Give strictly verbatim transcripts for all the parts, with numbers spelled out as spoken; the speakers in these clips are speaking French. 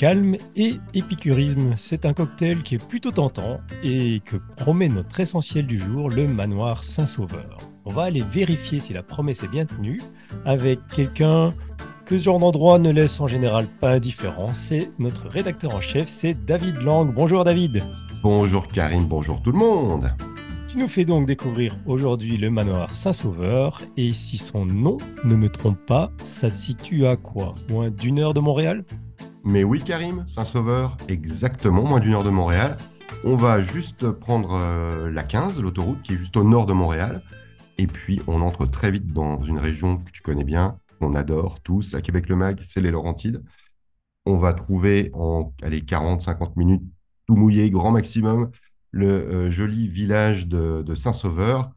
calme et épicurisme. C'est un cocktail qui est plutôt tentant et que promet notre essentiel du jour, le manoir Saint-Sauveur. On va aller vérifier si la promesse est bien tenue avec quelqu'un que ce genre d'endroit ne laisse en général pas indifférent. C'est notre rédacteur en chef, c'est David Lang. Bonjour David. Bonjour Karine, bonjour tout le monde. Tu nous fais donc découvrir aujourd'hui le manoir Saint-Sauveur, et si son nom ne me trompe pas, ça se situe à quoi? Moins d'une heure de Montréal? Mais oui Karim, Saint-Sauveur, exactement, moins d'une heure de Montréal. On va juste prendre euh, la quinze, l'autoroute qui est juste au nord de Montréal, et puis on entre très vite dans une région que tu connais bien, qu'on adore tous, à Québec Le Mag, c'est les Laurentides. On va trouver en quarante à cinquante minutes, tout mouillé, grand maximum, le euh, joli village de, de Saint-Sauveur.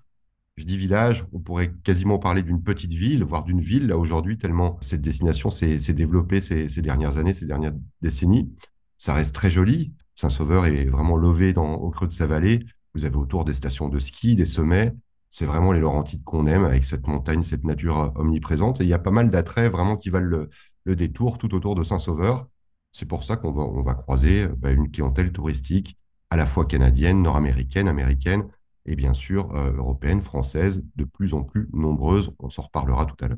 Je dis village, on pourrait quasiment parler d'une petite ville, voire d'une ville, là aujourd'hui, tellement cette destination s'est, s'est développée ces, ces dernières années, ces dernières décennies. Ça reste très joli. Saint-Sauveur est vraiment levé dans, au creux de sa vallée. Vous avez autour des stations de ski, des sommets. C'est vraiment les Laurentides qu'on aime, avec cette montagne, cette nature omniprésente. Et il y a pas mal d'attraits vraiment qui valent le, le détour tout autour de Saint-Sauveur. C'est pour ça qu'on va, on va croiser bah, une clientèle touristique, à la fois canadienne, nord-américaine, américaine, et bien sûr euh, européenne, française, de plus en plus nombreuse. On s'en reparlera tout à l'heure.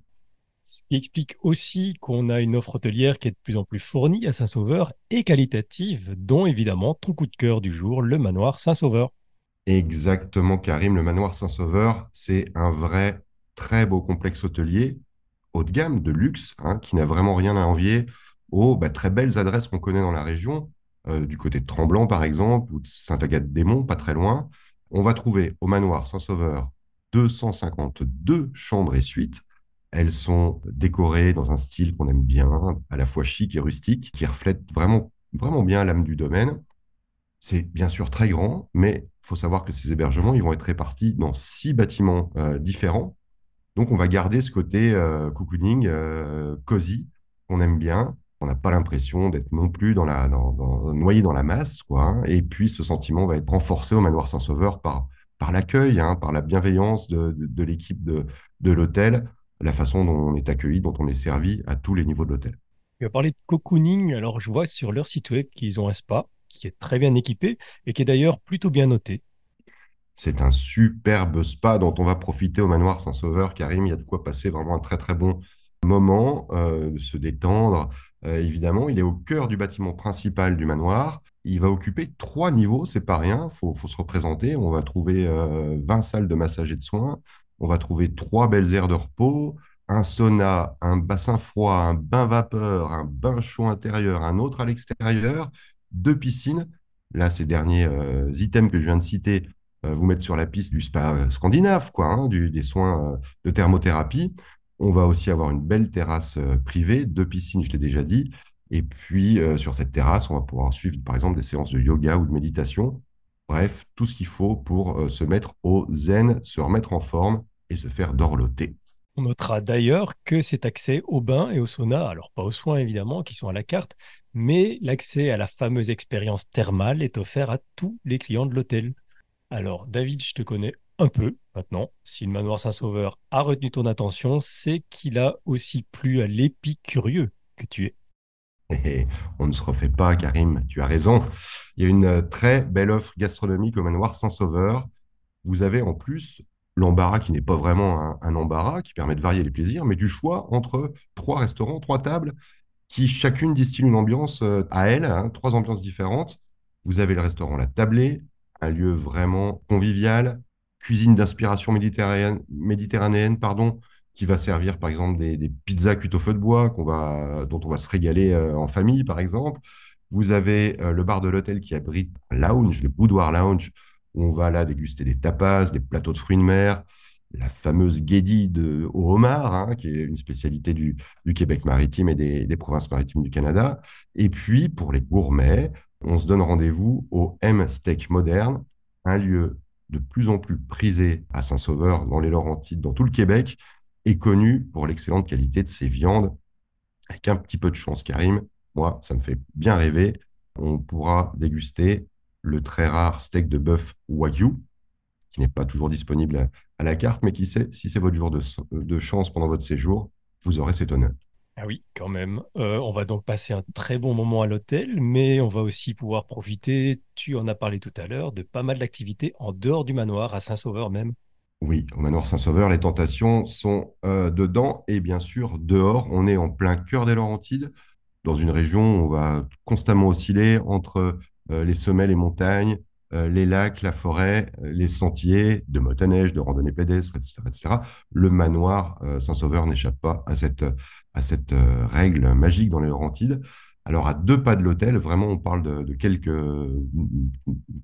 Ce qui explique aussi qu'on a une offre hôtelière qui est de plus en plus fournie à Saint-Sauveur et qualitative, dont évidemment ton coup de cœur du jour, le manoir Saint-Sauveur. Exactement, Karim. Le manoir Saint-Sauveur, c'est un vrai, très beau complexe hôtelier, haut de gamme, de luxe, hein, qui n'a vraiment rien à envier aux bah, très belles adresses qu'on connaît dans la région. Euh, du côté de Tremblant, par exemple, ou de Saint-Agathe-des-Monts, pas très loin. On va trouver au manoir Saint-Sauveur deux cent cinquante-deux chambres et suites. Elles sont décorées dans un style qu'on aime bien, à la fois chic et rustique, qui reflète vraiment, vraiment bien l'âme du domaine. C'est bien sûr très grand, mais il faut savoir que ces hébergements ils vont être répartis dans six bâtiments euh, différents. Donc, on va garder ce côté euh, cocooning, euh, cosy, qu'on aime bien. On n'a pas l'impression d'être non plus dans la, dans, dans, noyé dans la masse, quoi, hein. Et puis, ce sentiment va être renforcé au manoir Saint-Sauveur par, par l'accueil, hein, par la bienveillance de, de, de l'équipe de, de l'hôtel, la façon dont on est accueilli, dont on est servi à tous les niveaux de l'hôtel. Tu as parlé de cocooning. Alors, je vois sur leur site web qu'ils ont un spa qui est très bien équipé et qui est d'ailleurs plutôt bien noté. C'est un superbe spa dont on va profiter au manoir Saint-Sauveur, Karim. Il y a de quoi passer vraiment un très, très bon moment, euh, de se détendre. Euh, évidemment, il est au cœur du bâtiment principal du manoir. Il va occuper trois niveaux, c'est pas rien, il faut, faut se représenter. On va trouver euh, vingt salles de massage et de soins, on va trouver trois belles aires de repos, un sauna, un bassin froid, un bain vapeur, un bain chaud intérieur, un autre à l'extérieur, deux piscines. Là, ces derniers euh, items que je viens de citer euh, vous mettent sur la piste du spa euh, scandinave, quoi, hein, du, des soins euh, de thermothérapie. On va aussi avoir une belle terrasse privée, deux piscines, je l'ai déjà dit. Et puis, euh, sur cette terrasse, on va pouvoir suivre, par exemple, des séances de yoga ou de méditation. Bref, tout ce qu'il faut pour euh, se mettre au zen, se remettre en forme et se faire dorloter. On notera d'ailleurs que cet accès au bain et au sauna, alors pas aux soins évidemment, qui sont à la carte, mais l'accès à la fameuse expérience thermale est offert à tous les clients de l'hôtel. Alors, David, je te connais un peu maintenant. Si le manoir Saint-Sauveur a retenu ton attention, c'est qu'il a aussi plu à l'épicurieux que tu es. Hey, on ne se refait pas, Karim, tu as raison. Il y a une très belle offre gastronomique au manoir Saint-Sauveur. Vous avez en plus l'embarras qui n'est pas vraiment un, un embarras, qui permet de varier les plaisirs, mais du choix entre trois restaurants, trois tables, qui chacune distille une ambiance à elle, hein, trois ambiances différentes. Vous avez le restaurant La Tablée, un lieu vraiment convivial, cuisine d'inspiration méditerranéenne, méditerranéenne pardon, qui va servir par exemple des, des pizzas cuites au feu de bois qu'on va, dont on va se régaler euh, en famille par exemple. Vous avez euh, le bar de l'hôtel qui abrite un lounge, le boudoir lounge, où on va là déguster des tapas, des plateaux de fruits de mer, la fameuse guédille de, au homard, hein, qui est une spécialité du, du Québec maritime et des, des provinces maritimes du Canada. Et puis pour les gourmets, on se donne rendez-vous au M Steak moderne, un lieu de plus en plus prisé à Saint-Sauveur, dans les Laurentides, dans tout le Québec, est connu pour l'excellente qualité de ses viandes. Avec un petit peu de chance, Karim, moi, ça me fait bien rêver. On pourra déguster le très rare steak de bœuf Wagyu, qui n'est pas toujours disponible à, à la carte, mais qui sait, si c'est votre jour de, de chance pendant votre séjour, vous aurez cet honneur. Ah oui, quand même. Euh, on va donc passer un très bon moment à l'hôtel, mais on va aussi pouvoir profiter, tu en as parlé tout à l'heure, de pas mal d'activités en dehors du manoir, à Saint-Sauveur même. Oui, au manoir Saint-Sauveur, les tentations sont euh, dedans et bien sûr dehors. On est en plein cœur des Laurentides, dans une région où on va constamment osciller entre euh, les sommets, les montagnes, euh, les lacs, la forêt, euh, les sentiers de motoneige, de randonnée pédestre, et cetera, et cetera. Le manoir euh, Saint-Sauveur n'échappe pas à cette, à cette euh, règle magique dans les Laurentides. Alors, à deux pas de l'hôtel, vraiment, on parle de, de quelques une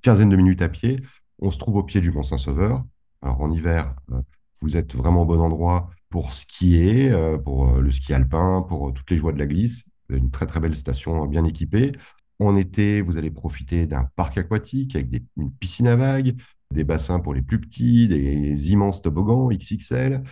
quinzaine de minutes à pied. On se trouve au pied du Mont Saint-Sauveur. Alors, en hiver, euh, vous êtes vraiment au bon endroit pour skier, euh, pour euh, le ski alpin, pour euh, toutes les joies de la glisse. Vous avez une très, très belle station euh, bien équipée. En été, vous allez profiter d'un parc aquatique avec des, une piscine à vagues, des bassins pour les plus petits, des immenses toboggans X X L.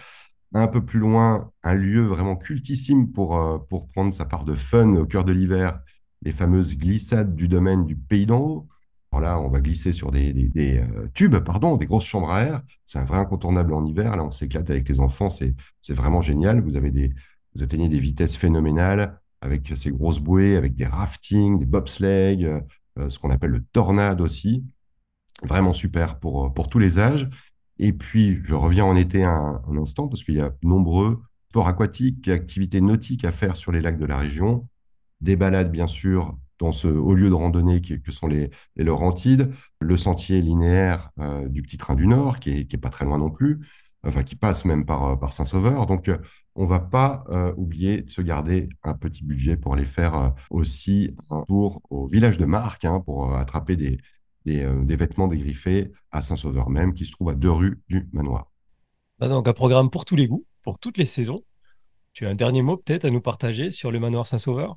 Un peu plus loin, un lieu vraiment cultissime pour, euh, pour prendre sa part de fun au cœur de l'hiver, les fameuses glissades du domaine du Pays d'en-Haut. Alors là, on va glisser sur des, des, des euh, tubes, pardon, des grosses chambres à air. C'est un vrai incontournable en hiver. Là, on s'éclate avec les enfants. C'est, c'est vraiment génial. Vous avez des, vous atteignez des vitesses phénoménales avec ces grosses bouées, avec des raftings, des bobsleigh, euh, ce qu'on appelle le tornade aussi. Vraiment super pour, pour tous les âges. Et puis, je reviens en été un, un instant parce qu'il y a nombreux sports aquatiques et activités nautiques à faire sur les lacs de la région. Des balades, bien sûr, dans ce haut lieu de randonnée que, que sont les, les Laurentides, le sentier linéaire euh, du Petit Train du Nord, qui est, qui est pas très loin non plus, enfin qui passe même par, par Saint-Sauveur. Donc, on va pas euh, oublier de se garder un petit budget pour aller faire euh, aussi un tour au village de Marc, hein, pour euh, attraper des, des, euh, des vêtements dégriffés à Saint-Sauveur même, qui se trouve à deux rues du manoir. Bah donc, un programme pour tous les goûts, pour toutes les saisons. Tu as un dernier mot peut-être à nous partager sur le manoir Saint-Sauveur ?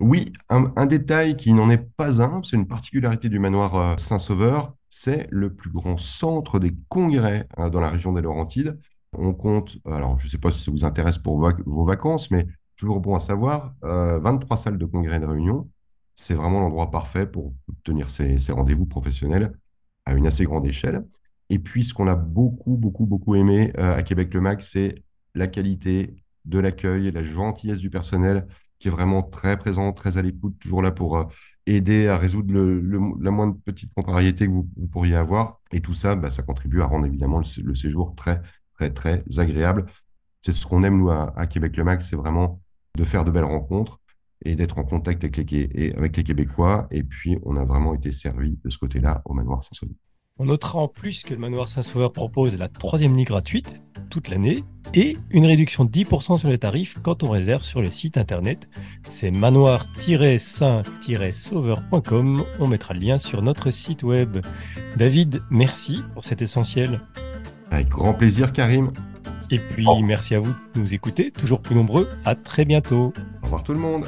Oui, un, un détail qui n'en est pas un, c'est une particularité du manoir Saint-Sauveur, c'est le plus grand centre des congrès hein, dans la région des Laurentides. On compte, alors je ne sais pas si ça vous intéresse pour va- vos vacances, mais toujours bon à savoir, euh, vingt-trois salles de congrès et de réunions. C'est vraiment l'endroit parfait pour tenir ces, ces rendez-vous professionnels à une assez grande échelle. Et puis ce qu'on a beaucoup, beaucoup, beaucoup aimé euh, à Québec Le Mag, c'est la qualité de l'accueil, la gentillesse du personnel, qui est vraiment très présent, très à l'écoute, toujours là pour euh, aider à résoudre le, le, la moindre petite contrariété que vous, vous pourriez avoir. Et tout ça, bah, ça contribue à rendre évidemment le, le séjour très, très, très agréable. C'est ce qu'on aime, nous, à, à Québec Le Mag, c'est vraiment de faire de belles rencontres et d'être en contact avec les, et, avec les Québécois. Et puis, on a vraiment été servi de ce côté-là au manoir Saint-Sauveur. On notera en plus que le manoir Saint-Sauveur propose la troisième nuit gratuite toute l'année et une réduction de dix pour cent sur les tarifs quand on réserve sur le site internet. C'est manoir saint sauveur point com. On mettra le lien sur notre site web. David, merci pour cet essentiel. Avec grand plaisir, Karim. Et puis, oh. Merci à vous de nous écouter, toujours plus nombreux. À très bientôt. Au revoir tout le monde.